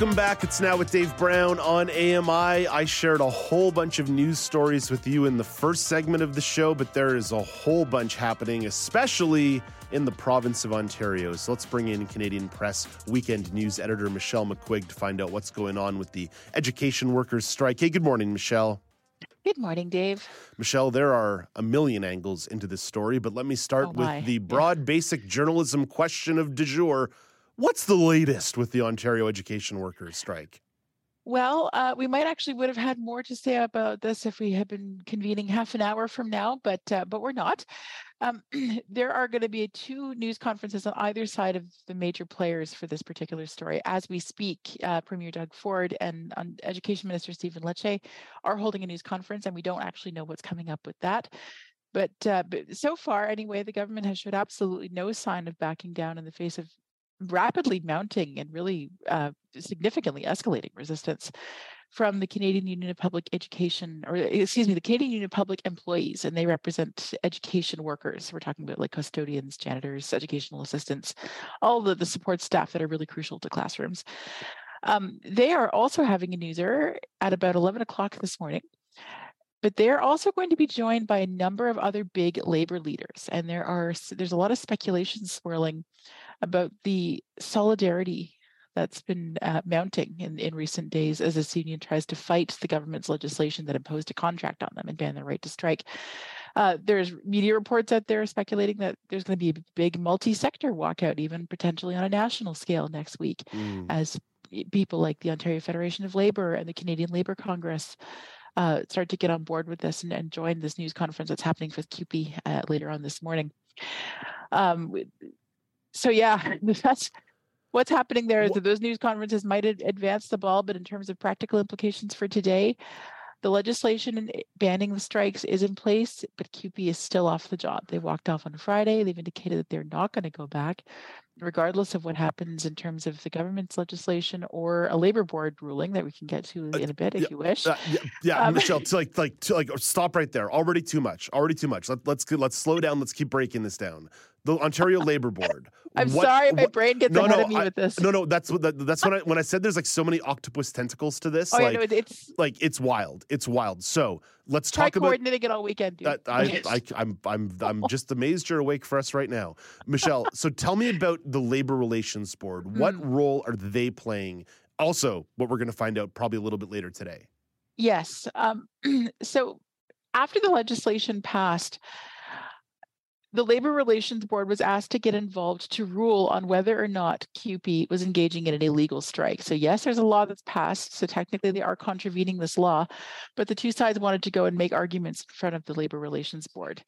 Welcome back. It's Now with Dave Brown on AMI. I shared a whole bunch of news stories with you in the first segment of the show, but there is a whole bunch happening, especially in the province of Ontario. So let's bring in Canadian Press Weekend News editor Michelle McQuigg to find out what's going on with the education workers strike. Hey, good morning, Michelle. Good morning, Dave. Michelle, there are a million angles into this story, but let me start with the broad basic journalism question of du jour. What's the latest with the Ontario education workers strike? Well, we might actually would have had more to say about this if we had been convening half an hour from now, but we're not. There are going to be two news conferences on either side of the major players for this particular story. As we speak, Premier Doug Ford and Education Minister Stephen Lecce are holding a news conference, and we don't actually know what's coming up with that. But so far, anyway, the government has showed absolutely no sign of backing down in the face of rapidly mounting and really significantly escalating resistance from the Canadian Union of Public the Canadian Union of Public Employees, and they represent education workers. We're talking about like custodians, janitors, educational assistants, all the support staff that are really crucial to classrooms. They are also having a newser at about 11 o'clock this morning. But they're also going to be joined by a number of other big labor leaders. And there's a lot of speculation swirling about the solidarity that's been mounting in recent days as this union tries to fight the government's legislation that imposed a contract on them and banned their right to strike. There's media reports out there speculating that there's going to be a big multi-sector walkout, even potentially on a national scale next week, as people like the Ontario Federation of Labour and the Canadian Labour Congress start to get on board with this and join this news conference that's happening with QP later on this morning. That's what's happening there. Is that those news conferences might advance the ball, but in terms of practical implications for today, the legislation banning the strikes is in place, but QP is still off the job. They walked off on Friday. They've indicated that they're not going to go back, regardless of what happens in terms of the government's legislation or a labor board ruling that we can get to in a bit if you wish. Michelle, stop right there. Already too much. Let's slow down. Let's keep breaking this down. The Ontario Labour Board. My brain gets ahead of me with this. That's when I said there's like so many octopus tentacles to this. It's wild. It's wild. So let's talk about coordinating it all weekend. Dude. I'm just amazed you're awake for us right now, Michelle. So tell me about the Labour Relations Board. What role are they playing? Also, what we're going to find out probably a little bit later today. Yes. So after the legislation passed, the Labour Relations Board was asked to get involved to rule on whether or not QP was engaging in an illegal strike. So yes, there's a law that's passed, so technically they are contravening this law, but the two sides wanted to go and make arguments in front of the Labour Relations Board.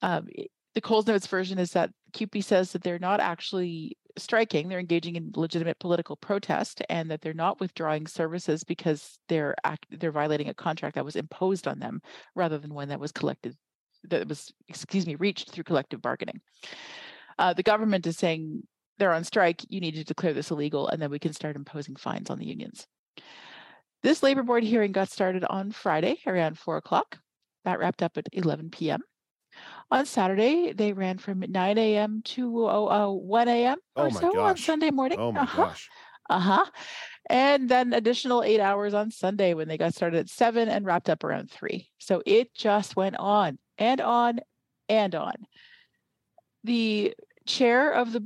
The Coles Notes version is that QP says that they're not actually striking, they're engaging in legitimate political protest, and that they're not withdrawing services because they're violating a contract that was imposed on them rather than one that was reached through collective bargaining. The government is saying they're on strike, you need to declare this illegal, and then we can start imposing fines on the unions. This Labour Board hearing got started on Friday around 4 o'clock. That wrapped up at 11 p.m. On Saturday, they ran from 9 a.m. to 1 a.m. on Sunday morning. Oh, my gosh. And then additional 8 hours on Sunday when they got started at 7 and wrapped up around 3. So it just went on. And on and on. The chair of the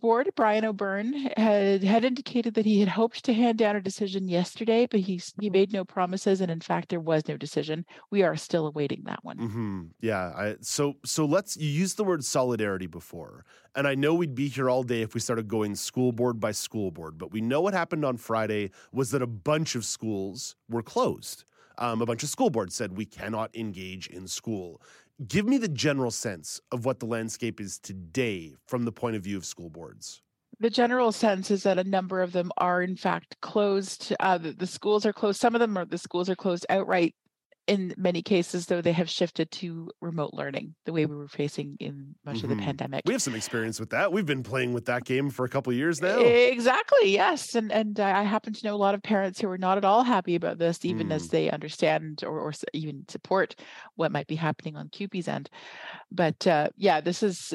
board, Brian O'Byrne, had indicated that he had hoped to hand down a decision yesterday, but he made no promises, and in fact, there was no decision. We are still awaiting that one. Mm-hmm. Yeah. So let's use the word solidarity before, and I know we'd be here all day if we started going school board by school board, but we know what happened on Friday was that a bunch of schools were closed. A bunch of school boards said we cannot engage in school. Give me the general sense of what the landscape is today from the point of view of school boards. The general sense is that a number of them are in fact closed. The schools are closed. Some of them the schools are closed outright. In many cases, though, they have shifted to remote learning, the way we were facing in much of the pandemic. We have some experience with that. We've been playing with that game for a couple of years now. Exactly, yes. And I happen to know a lot of parents who are not at all happy about this, even as they understand or even support what might be happening on QP's end. But yeah, this is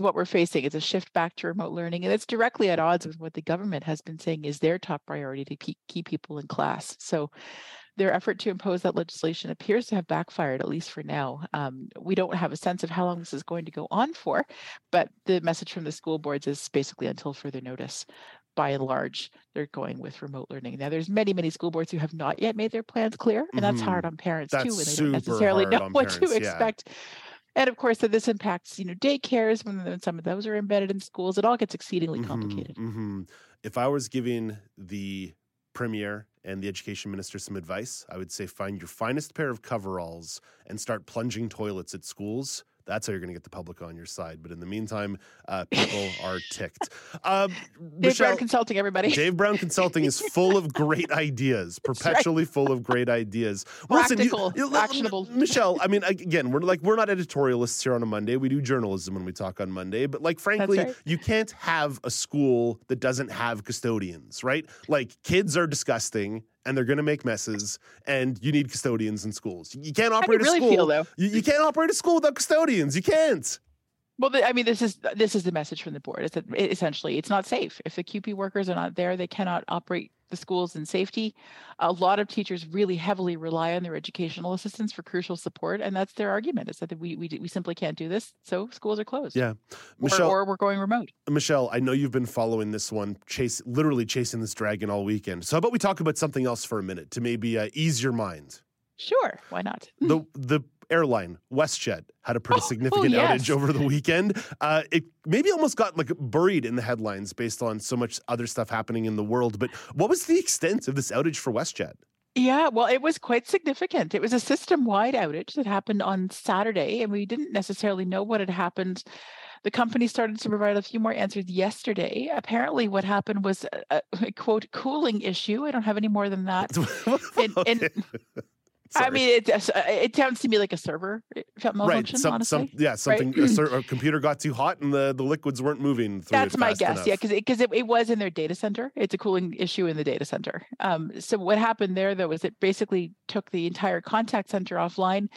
what we're facing. It's a shift back to remote learning, and it's directly at odds with what the government has been saying is their top priority to keep people in class. So their effort to impose that legislation appears to have backfired, at least for now. We don't have a sense of how long this is going to go on for, but the message from the school boards is basically until further notice. By and large, they're going with remote learning. Now, there's many school boards who have not yet made their plans clear, and that's hard on parents too, when they don't necessarily know what to expect. Yeah. And of course, that this impacts, daycares, when some of those are embedded in schools. It all gets exceedingly complicated. If I was giving the premier and the education minister some advice, I would say find your finest pair of coveralls and start plunging toilets at schools. That's how you're going to get the public on your side. But in the meantime, people are ticked. Dave Brown Consulting, everybody. Dave Brown Consulting is full of great ideas, perpetually full of great ideas. Practical, actionable. Michelle, I mean, again, we're not editorialists here on a Monday. We do journalism when we talk on Monday. But frankly, you can't have a school that doesn't have custodians, right? Kids are disgusting. And they're going to make messes, and you need custodians in schools. You can't operate a school. You can't operate a school without custodians. You can't. Well, this is the message from the board. It's that essentially it's not safe. If the QP workers are not there, they cannot operate the schools in safety. A lot of teachers really heavily rely on their educational assistants for crucial support, and that's their argument, is that we simply can't do this, so schools are closed. Yeah, Michelle, or we're going remote. Michelle, I know you've been following this one, literally chasing this dragon all weekend. So how about we talk about something else for a minute to maybe ease your mind? Sure, why not? The airline WestJet had a pretty significant outage over the weekend. It maybe almost got buried in the headlines based on so much other stuff happening in the world. But what was the extent of this outage for WestJet? Yeah, well, it was quite significant. It was a system-wide outage that happened on Saturday, and we didn't necessarily know what had happened. The company started to provide a few more answers yesterday. Apparently what happened was a quote, cooling issue. I don't have any more than that. Sorry. I mean, it sounds to me like a server malfunction, honestly. A computer got too hot and the liquids weren't moving through. That's my guess, because it was in their data center. It's a cooling issue in the data center. So what happened there, though, is it basically took the entire contact center offline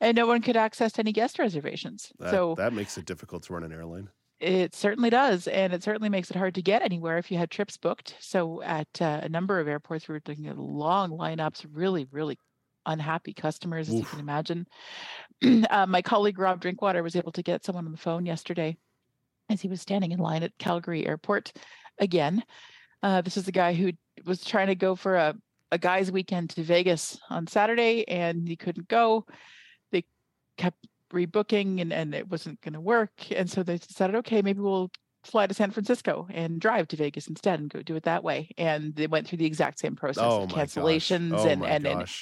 and no one could access any guest reservations. That makes it difficult to run an airline. It certainly does, and it certainly makes it hard to get anywhere if you had trips booked. So at a number of airports, we were looking at long lineups, really, really unhappy customers, as you can imagine. My colleague Rob Drinkwater was able to get someone on the phone yesterday as he was standing in line at Calgary Airport again. This is the guy who was trying to go for a guy's weekend to Vegas on Saturday, and he couldn't go. They kept rebooking, and it wasn't going to work. And so they decided, okay, maybe we'll fly to San Francisco and drive to Vegas instead and go do it that way. And they went through the exact same process of cancellations.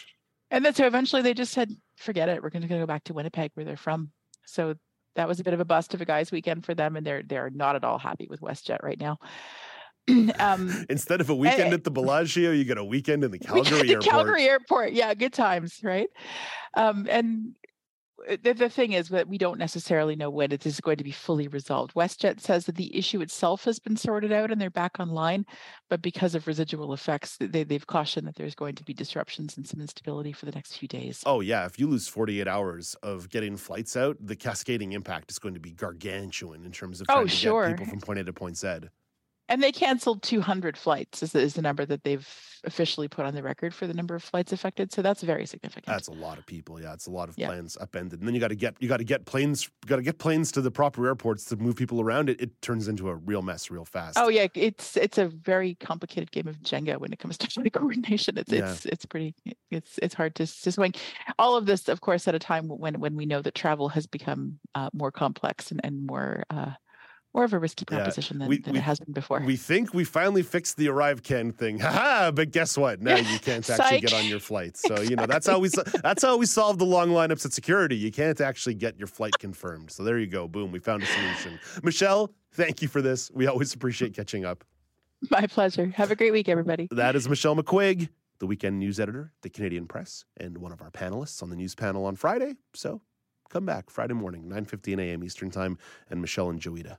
And then so eventually they just said, forget it. We're going to go back to Winnipeg where they're from. So that was a bit of a bust of a guy's weekend for them. And they're not at all happy with WestJet right now. Instead of a weekend at the Bellagio, you get a weekend in the Calgary Airport. Calgary Airport. Yeah. Good times. Right. And the thing is that we don't necessarily know when it is going to be fully resolved. WestJet says that the issue itself has been sorted out and they're back online, but because of residual effects, they've cautioned that there's going to be disruptions and some instability for the next few days. Oh, yeah. If you lose 48 hours of getting flights out, the cascading impact is going to be gargantuan in terms of trying to get people from point A to point Z. And they canceled 200 flights is the number that they've officially put on the record for the number of flights affected. So that's very significant. That's a lot of people. Yeah, it's a lot of plans upended. And then you got to get planes to the proper airports to move people around. It turns into a real mess real fast. Oh yeah, it's a very complicated game of Jenga when it comes to coordination. It's hard to swing. All of this, of course, at a time when we know that travel has become more complex and more. More of a risky proposition than it has been before. We think we finally fixed the ArriveCAN thing, but guess what? Now you can't actually get on your flight. So exactly. That's how we solved the long lineups at security. You can't actually get your flight confirmed. So there you go. Boom. We found a solution. Michelle, thank you for this. We always appreciate catching up. My pleasure. Have a great week, everybody. That is Michelle McQuigg, the weekend news editor at the Canadian Press, and one of our panelists on the news panel on Friday. So come back Friday morning, 9:15 a.m. Eastern Time, and Michelle and Joita